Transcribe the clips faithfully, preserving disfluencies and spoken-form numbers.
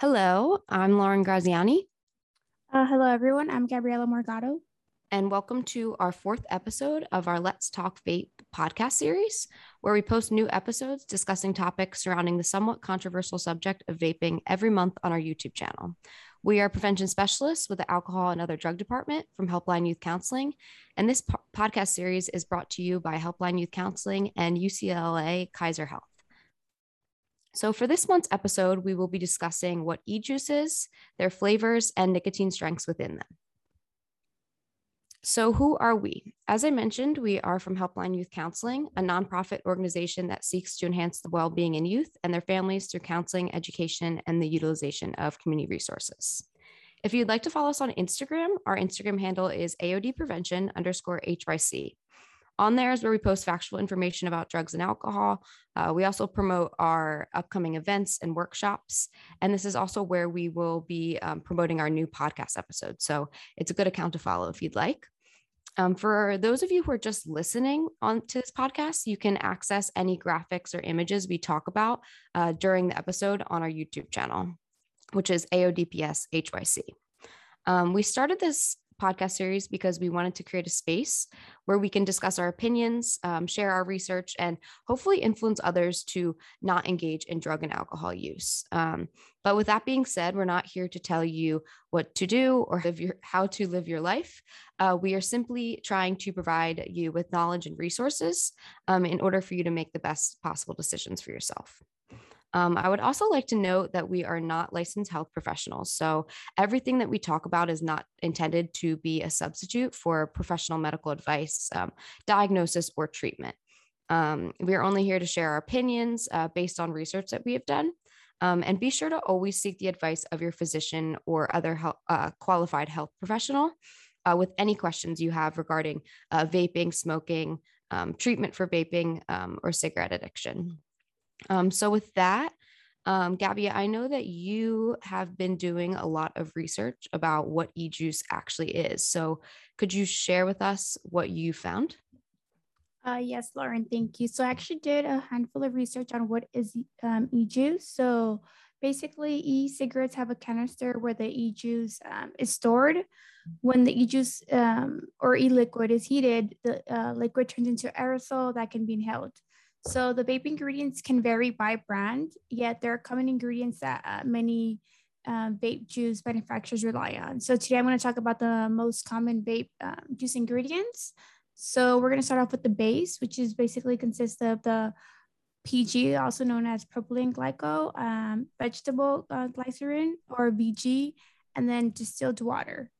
Hello, I'm Lauren Graziani. Uh, hello, everyone. I'm Gabriella Morgato. And welcome to our fourth episode of our Let's Talk Vape podcast series, where we post new episodes discussing topics surrounding the somewhat controversial subject of vaping every month on our YouTube channel. We are prevention specialists with the Alcohol and Other Drug Department from Helpline Youth Counseling, and this po- podcast series is brought to you by Helpline Youth Counseling and U C L A Kaiser Health. So for this month's episode, we will be discussing what e-juice is, their flavors, and nicotine strengths within them. So who are we? As I mentioned, we are from Helpline Youth Counseling, a nonprofit organization that seeks to enhance the well-being in youth and their families through counseling, education, and the utilization of community resources. If you'd like to follow us on Instagram, our Instagram handle is AODPrevention underscore HYC. On there is where we post factual information about drugs and alcohol. Uh, we also promote our upcoming events and workshops. And this is also where we will be um, promoting our new podcast episode. So it's a good account to follow if you'd like. Um, for those of you who are just listening on to this podcast, you can access any graphics or images we talk about uh, during the episode on our YouTube channel, which is AODPSHYC. Um, we started this podcast series because we wanted to create a space where we can discuss our opinions, um, share our research, and hopefully influence others to not engage in drug and alcohol use. Um, but with that being said, we're not here to tell you what to do or live your, how to live your life. Uh, we are simply trying to provide you with knowledge and resources um, in order for you to make the best possible decisions for yourself. Um, I would also like to note that we are not licensed health professionals. So everything that we talk about is not intended to be a substitute for professional medical advice, um, diagnosis, or treatment. Um, we are only here to share our opinions uh, based on research that we have done. Um, and be sure to always seek the advice of your physician or other health, uh, qualified health professional uh, with any questions you have regarding uh, vaping, smoking, um, treatment for vaping, um, or cigarette addiction. Um, so with that, um, Gabby, I know that you have been doing a lot of research about what e-juice actually is. So could you share with us what you found? Uh, yes, Lauren, thank you. So I actually did a handful of research on what is um, e-juice. So basically, e-cigarettes have a canister where the e-juice um, is stored. When the e-juice um, or e-liquid is heated, the uh, liquid turns into aerosol that can be inhaled. So the vape ingredients can vary by brand, yet there are common ingredients that uh, many uh, vape juice manufacturers rely on. So today I'm going to talk about the most common vape um, juice ingredients. So we're going to start off with the base, which is basically consists of the P G, also known as propylene glycol, um, vegetable uh, glycerin or V G, and then distilled water.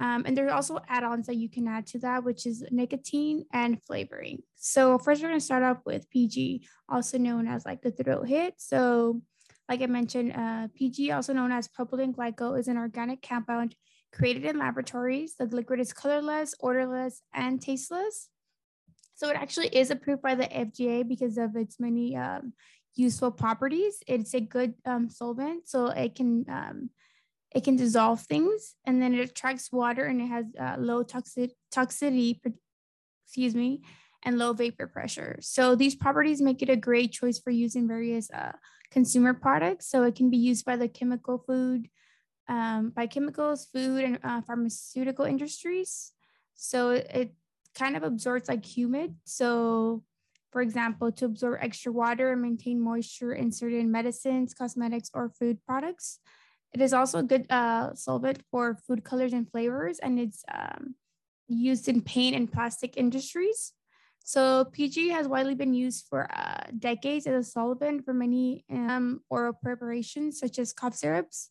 Um, and there's also add-ons that you can add to that, which is nicotine and flavoring. So first, we're going to start off with P G, also known as like the throat hit. So like I mentioned, uh, P G, also known as propylene glycol, is an organic compound created in laboratories. The liquid is colorless, odorless, and tasteless. So it actually is approved by the F D A because of its many um, useful properties. It's a good um, solvent, so it can... Um, It can dissolve things, and then it attracts water, and it has uh, low toxic, toxicity, excuse me, and low vapor pressure. So these properties make it a great choice for use in various uh, consumer products. So it can be used by the chemical food, um, by chemicals, food, and uh, pharmaceutical industries. So it, it kind of absorbs like humid. So for example, to absorb extra water and maintain moisture in certain medicines, cosmetics, or food products. It is also a good uh, solvent for food colors and flavors, and it's um, used in paint and plastic industries. So P G has widely been used for uh, decades as a solvent for many um, oral preparations, such as cough syrups.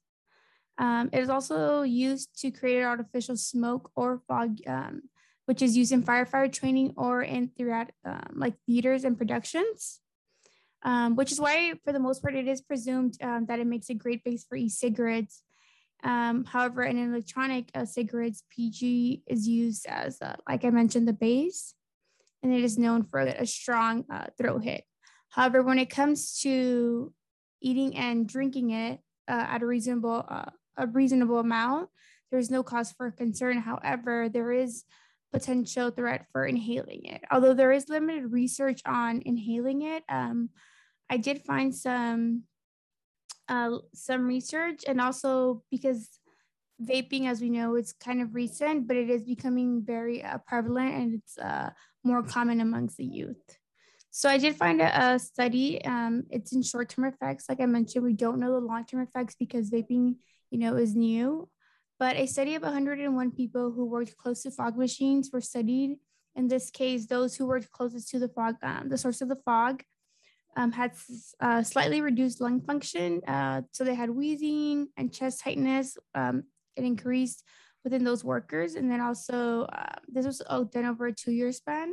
Um, it is also used to create artificial smoke or fog, um, which is used in firefighter training or in throughout um, like theaters and productions. Um, which is why, for the most part, it is presumed um, that it makes a great base for e-cigarettes. Um, however, in electronic uh, cigarettes, P G is used as, uh, like I mentioned, the base, and it is known for a strong uh, throat hit. However, when it comes to eating and drinking it uh, at a reasonable, uh, a reasonable amount, there is no cause for concern. However, there is potential threat for inhaling it. Although there is limited research on inhaling it, um, I did find some uh, some research, and also because vaping, as we know, is kind of recent, but it is becoming very uh, prevalent, and it's uh, more common amongst the youth. So I did find a, a study. Um, it's in short-term effects. Like I mentioned, we don't know the long-term effects because vaping, you know, is new. But a study of one hundred and one people who worked close to fog machines were studied. In this case, those who worked closest to the fog, um, the source of the fog, um, had uh, slightly reduced lung function. Uh, so they had wheezing and chest tightness. Um, it increased within those workers. And then also, uh, this was oh, done over a two-year span.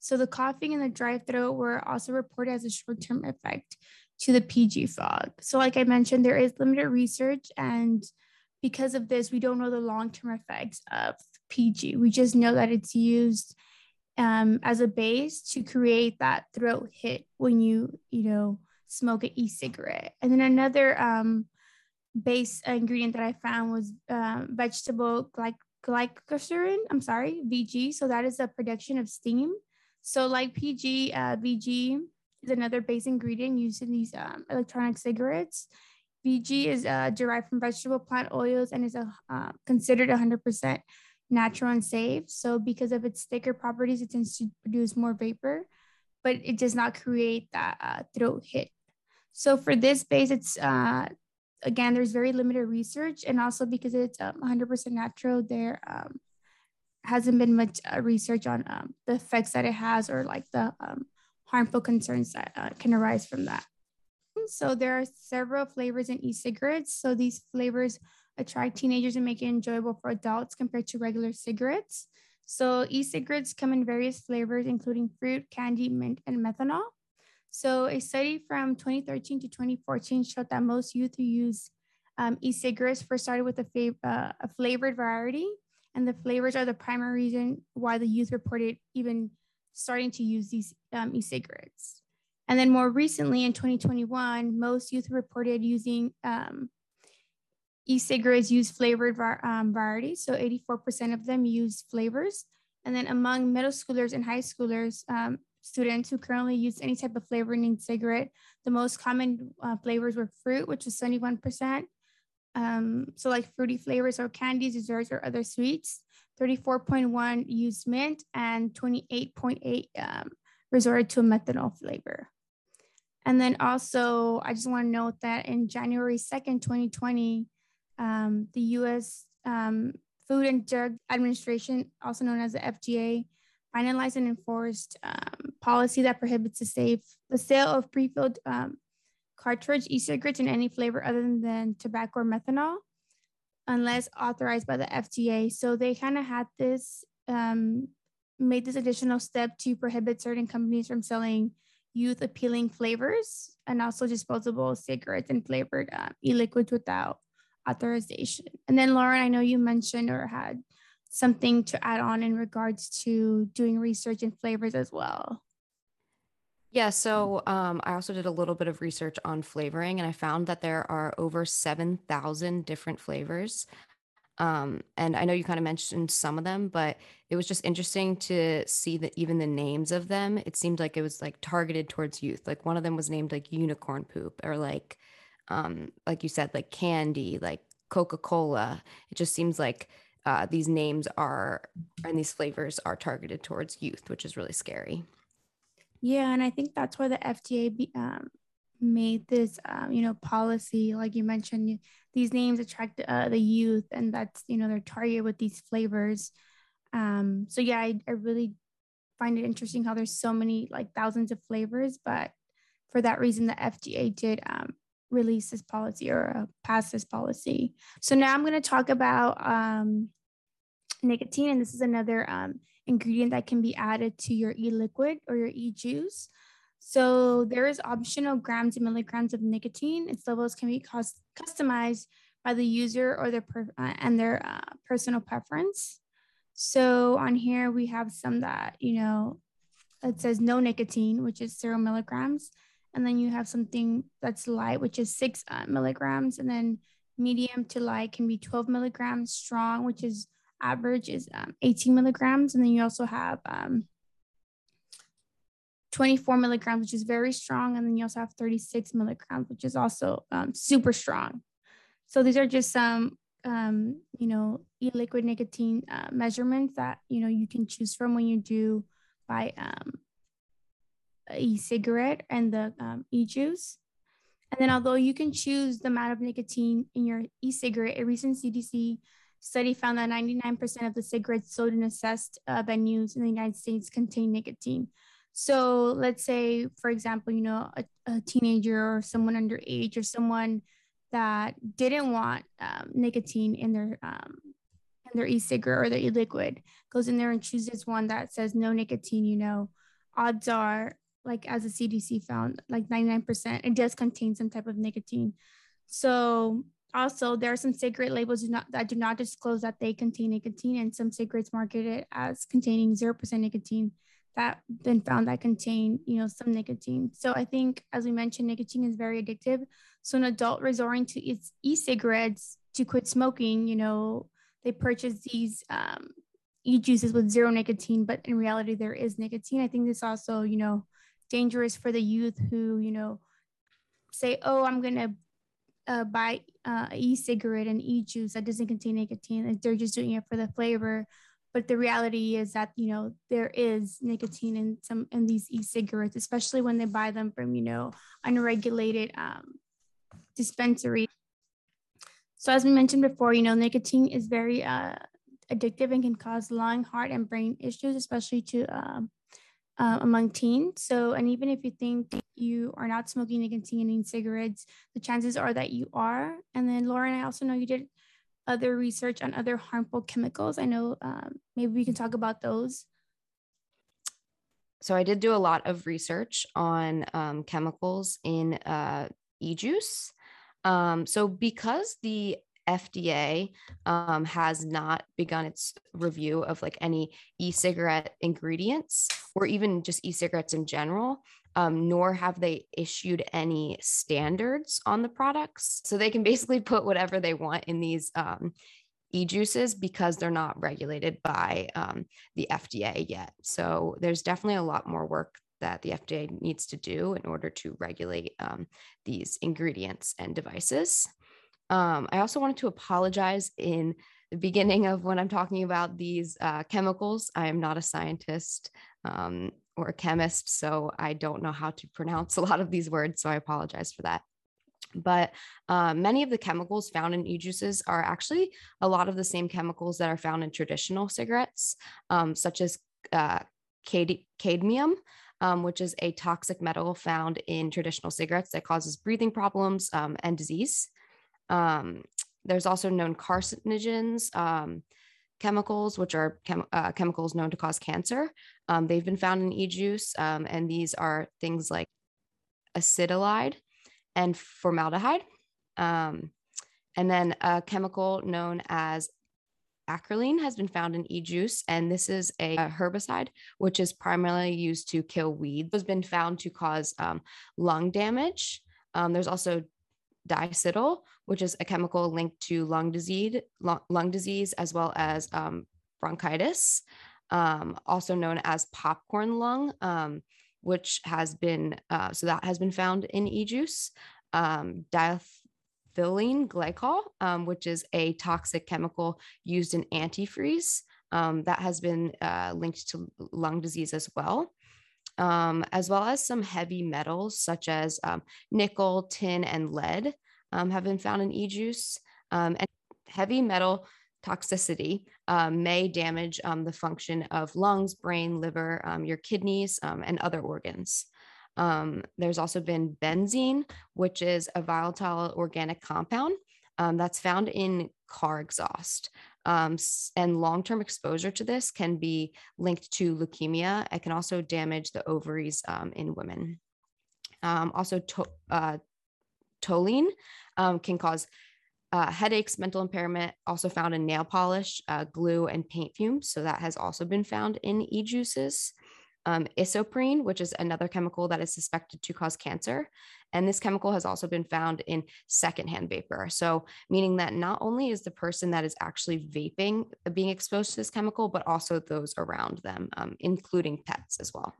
So the coughing and the dry throat were also reported as a short-term effect to the P G fog. So like I mentioned, there is limited research, and because of this, we don't know the long-term effects of P G. We just know that it's used um, as a base to create that throat hit when you, you know, smoke an e-cigarette. And then another um, base ingredient that I found was um, vegetable glycerin, I'm sorry, V G. So that is the production of steam. So like P G, uh, V G is another base ingredient used in these um, electronic cigarettes. V G is uh, derived from vegetable plant oils and is a, uh, considered one hundred percent natural and safe. So because of its thicker properties, it tends to produce more vapor, but it does not create that uh, throat hit. So for this base, it's, uh, again, there's very limited research, and also because it's um, one hundred percent natural, there um, hasn't been much uh, research on um, the effects that it has, or like the um, harmful concerns that uh, can arise from that. So there are several flavors in e-cigarettes. So these flavors attract teenagers and make it enjoyable for adults compared to regular cigarettes. So e-cigarettes come in various flavors, including fruit, candy, mint, and methanol. So a study from twenty thirteen to twenty fourteen showed that most youth who use um, e-cigarettes first started with a, fav- uh, a flavored variety, and the flavors are the primary reason why the youth reported even starting to use these um, e-cigarettes. And then more recently in twenty twenty-one, most youth reported using um, e-cigarettes use flavored var- um, varieties. So eighty-four percent of them use flavors. And then among middle schoolers and high schoolers, um, students who currently use any type of flavor in a cigarette, the most common uh, flavors were fruit, which was seventy-one percent. Um, so like fruity flavors or candies, desserts, or other sweets. thirty-four point one used mint, and twenty-eight point eight um, resorted to a methanol flavor. And then also, I just want to note that in January second, twenty twenty, um, the U S um, Food and Drug Administration, also known as the F D A, finalized and enforced um, policy that prohibits the, safe, the sale of pre-filled um, cartridge e-cigarettes in any flavor other than tobacco or methanol, unless authorized by the F D A. So they kind of had this um, made this additional step to prohibit certain companies from selling youth appealing flavors and also disposable cigarettes and flavored um, e-liquids without authorization. And then Lauren, I know you mentioned or had something to add on in regards to doing research in flavors as well. Yeah, so um, I also did a little bit of research on flavoring, and I found that there are over seven thousand different flavors. Um, and I know you kind of mentioned some of them, but it was just interesting to see that even the names of them, it seemed like it was like targeted towards youth. Like one of them was named like unicorn poop, or like, um, like you said, like candy, like Coca-Cola. It just seems like uh, these names are, and these flavors are targeted towards youth, which is really scary. Yeah. And I think that's why the F D A um, made this, um, you know, policy, like you mentioned, you, these names attract uh, the youth, and that's, you know, their target with these flavors. Um, so yeah, I, I really find it interesting how there's so many, like thousands of flavors, but for that reason, the F D A did um, release this policy or uh, pass this policy. So now I'm going to talk about um, nicotine, and this is another um, ingredient that can be added to your e-liquid or your e-juice. So there is optional grams and milligrams of nicotine. Its levels can be cost- customized by the user or their per- uh, and their uh, personal preference. So on here we have some that, you know, it says no nicotine, which is zero milligrams. And then you have something that's light, which is six uh, milligrams. And then medium to light can be twelve milligrams. Strong, which is average, is um, eighteen milligrams. And then you also have um, twenty-four milligrams, which is very strong. And then you also have thirty-six milligrams, which is also um, super strong. So these are just some, um, you know, e-liquid nicotine uh, measurements that, you know, you can choose from when you do buy um, e-cigarette and the um, e-juice. And then although you can choose the amount of nicotine in your e-cigarette, a recent C D C study found that ninety-nine percent of the cigarettes sold in assessed uh, venues in the United States contain nicotine. So let's say, for example, you know, a, a teenager or someone underage or someone that didn't want um, nicotine in their um, in their e-cigarette or their e-liquid goes in there and chooses one that says no nicotine, you know, odds are, like as the C D C found, like ninety-nine percent, it does contain some type of nicotine. So also there are some cigarette labels do not, that do not disclose that they contain nicotine, and some cigarettes marketed as containing zero percent nicotine that been found that contain, you know, some nicotine. So I think, as we mentioned, nicotine is very addictive. So an adult resorting to its e-cigarettes to quit smoking, you know, they purchase these um, e-juices with zero nicotine, but in reality, there is nicotine. I think this also, you know, dangerous for the youth who, you know, say, oh, I'm going to uh, buy uh, an e-cigarette and e-juice that doesn't contain nicotine. And they're just doing it for the flavor. But the reality is that, you know, there is nicotine in some in these e-cigarettes, especially when they buy them from, you know, unregulated um, dispensary. So as we mentioned before, you know, nicotine is very uh, addictive and can cause lung, heart, and brain issues, especially to um, uh, among teens. So, and even if you think you are not smoking nicotine in cigarettes, the chances are that you are. And then, Lauren, I also know you did other research on other harmful chemicals. I know um, maybe we can talk about those. So I did do a lot of research on um, chemicals in uh, e-juice. Um, so because the F D A um, has not begun its review of like any e-cigarette ingredients or even just e-cigarettes in general, Um, nor have they issued any standards on the products. So they can basically put whatever they want in these um, e-juices because they're not regulated by um, the F D A yet. So there's definitely a lot more work that the F D A needs to do in order to regulate um, these ingredients and devices. Um, I also wanted to apologize in the beginning of when I'm talking about these uh, chemicals. I am not a scientist um, or a chemist, so I don't know how to pronounce a lot of these words, so I apologize for that. But uh, many of the chemicals found in e-juices are actually a lot of the same chemicals that are found in traditional cigarettes, um, such as uh, cad- cadmium, um, which is a toxic metal found in traditional cigarettes that causes breathing problems um, and disease. Um, there's also known carcinogens, um, chemicals, which are chem- uh, chemicals known to cause cancer. Um, they've been found in e-juice, um, and these are things like acetaldehyde and formaldehyde. Um, and then a chemical known as acrolein has been found in e-juice, and this is a herbicide, which is primarily used to kill weeds. It has been found to cause um, lung damage. Um, there's also diacetyl, which is a chemical linked to lung disease, lung disease, as well as um, bronchitis, um, also known as popcorn lung, um, which has been, uh, so that has been found in e-juice. Um, diethylene glycol, um, which is a toxic chemical used in antifreeze, um, that has been uh, linked to lung disease as well. Um, as well as some heavy metals such as um, nickel, tin, and lead um, have been found in e-juice. Um, and heavy metal toxicity um, may damage um, the function of lungs, brain, liver, um, your kidneys, um, and other organs. Um, there's also been benzene, which is a volatile organic compound um, that's found in car exhaust. Um, and long-term exposure to this can be linked to leukemia. It can also damage the ovaries um, in women. Um, also, to- uh, toluene um, can cause uh, headaches, mental impairment, also found in nail polish, uh, glue, and paint fumes. So that has also been found in e-juices. Um, isoprene, which is another chemical that is suspected to cause cancer. And this chemical has also been found in secondhand vapor. So meaning that not only is the person that is actually vaping being exposed to this chemical, but also those around them, um, including pets as well.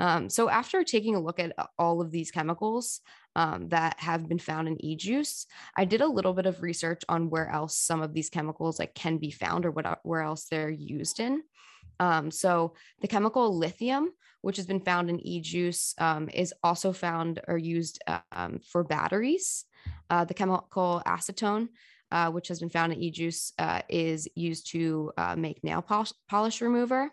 Um, so after taking a look at all of these chemicals um, that have been found in e-juice, I did a little bit of research on where else some of these chemicals like can be found or what, where else they're used in. Um, so the chemical lithium, which has been found in e-juice, um, is also found or used um, for batteries. Uh, the chemical acetone, uh, which has been found in e-juice, uh, is used to uh, make nail polish, polish remover.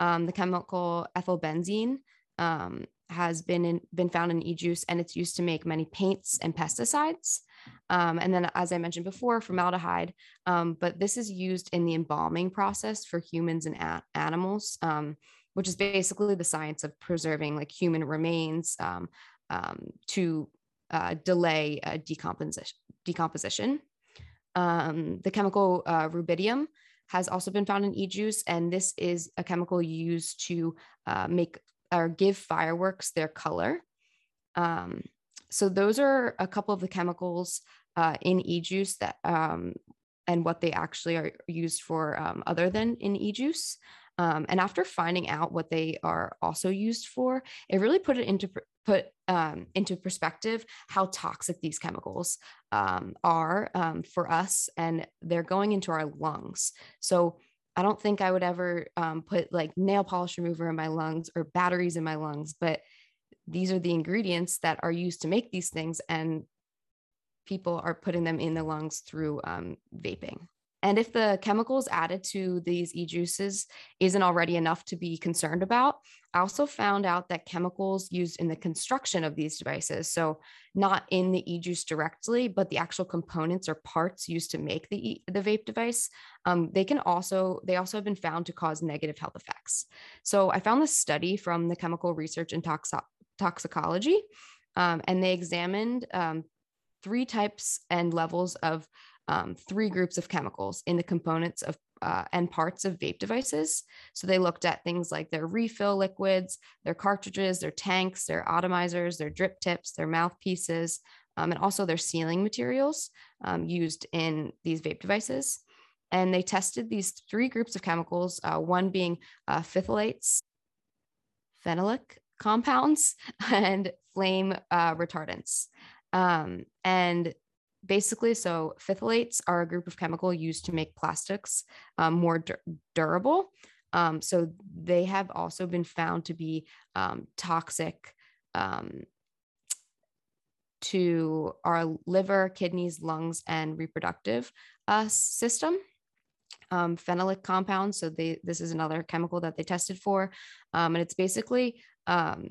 Um, the chemical ethylbenzene um, has been in, been found in e-juice, and it's used to make many paints and pesticides. Um, and then, as I mentioned before, formaldehyde, um, but this is used in the embalming process for humans and a- animals, um, which is basically the science of preserving like human remains um, um, to uh, delay uh, decomposition. decomposition. Um, the chemical uh, rubidium has also been found in e-juice, and this is a chemical used to uh, make or give fireworks their color. Um, so those are a couple of the chemicals uh, in e-juice that um, and what they actually are used for um, other than in e-juice. Um, and after finding out what they are also used for, it really put it into put um, into perspective how toxic these chemicals um, are um, for us, and they're going into our lungs. So I don't think I would ever um, put like nail polish remover in my lungs or batteries in my lungs, but these are the ingredients that are used to make these things, and people are putting them in the lungs through um, vaping. And if the chemicals added to these e-juices isn't already enough to be concerned about, I also found out that chemicals used in the construction of these devices, so not in the e-juice directly, but the actual components or parts used to make the e- the vape device, um, they can also they also have been found to cause negative health effects. So I found this study from the Chemical Research and Toxo- Toxicology, um, and they examined um, three types and levels of Um, three groups of chemicals in the components of uh, and parts of vape devices. So they looked at things like their refill liquids, their cartridges, their tanks, their atomizers, their drip tips, their mouthpieces, um, and also their sealing materials um, used in these vape devices. And they tested these three groups of chemicals, uh, one being uh, phthalates, phenolic compounds, and flame uh, retardants. Um, and Basically, so phthalates are a group of chemical used to make plastics um, more dur- durable. Um, so they have also been found to be um, toxic um, to our liver, kidneys, lungs, and reproductive uh, system. Um, phenolic compounds, so they, this is another chemical that they tested for, um, and it's basically um,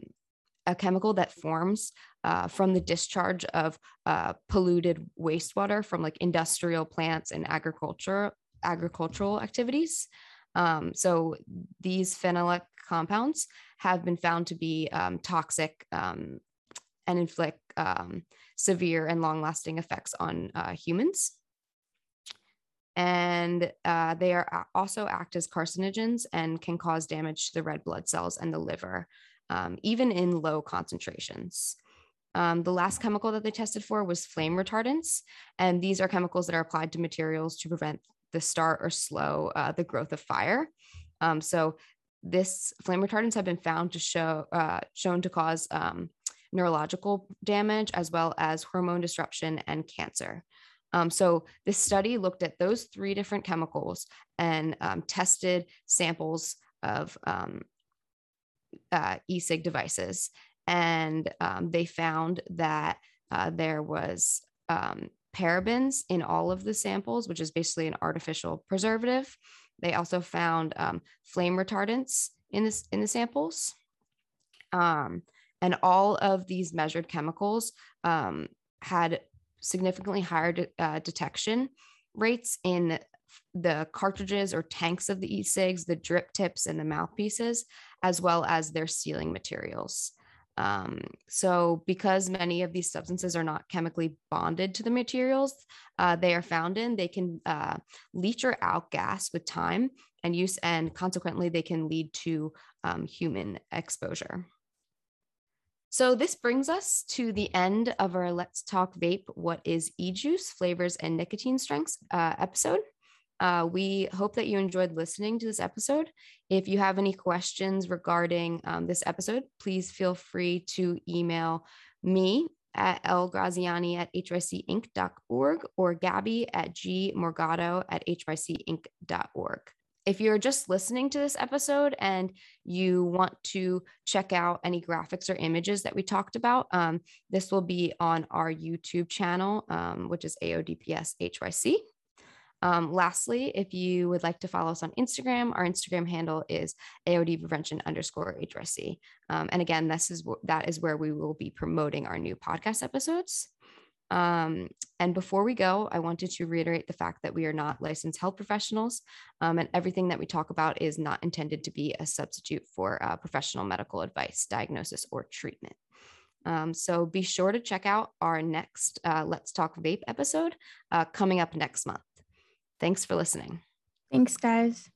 a chemical that forms Uh, from the discharge of uh, polluted wastewater from like industrial plants and agriculture, agricultural activities. Um, so these phenolic compounds have been found to be um, toxic um, and inflict um, severe and long-lasting effects on uh, humans. And uh, they are also act as carcinogens and can cause damage to the red blood cells and the liver, um, even in low concentrations. Um, the last chemical that they tested for was flame retardants, and these are chemicals that are applied to materials to prevent the start or slow uh, the growth of fire. Um, so this flame retardants have been found to show uh, shown to cause um, neurological damage as well as hormone disruption and cancer. Um, so this study looked at those three different chemicals and um, tested samples of um, uh, e-cig devices. And um, they found that uh, there was um, parabens in all of the samples, which is basically an artificial preservative. They also found um, flame retardants in this in the samples, um, and all of these measured chemicals um, had significantly higher de- uh, detection rates in the cartridges or tanks of the e-cigs, the drip tips, and the mouthpieces, as well as their sealing materials. Um, so because many of these substances are not chemically bonded to the materials uh, they are found in, they can uh, leach or outgas with time and use, and consequently they can lead to um, human exposure. So this brings us to the end of our Let's Talk Vape, What is E-Juice, Flavors and Nicotine Strengths uh, episode. Uh, we hope that you enjoyed listening to this episode. If you have any questions regarding um, this episode, please feel free to email me at l graziani at hycinc dot org or Gabby at g morgato at hycinc dot org. If you're just listening to this episode and you want to check out any graphics or images that we talked about, um, this will be on our YouTube channel, um, which is A O D P S H Y C. Um, lastly, if you would like to follow us on Instagram, our Instagram handle is A O D prevention underscore H R C. Um, and again, this is that is where we will be promoting our new podcast episodes. Um, and before we go, I wanted to reiterate the fact that we are not licensed health professionals, um, and everything that we talk about is not intended to be a substitute for uh, professional medical advice, diagnosis, or treatment. Um, so be sure to check out our next uh, Let's Talk Vape episode uh, coming up next month. Thanks for listening. Thanks, guys.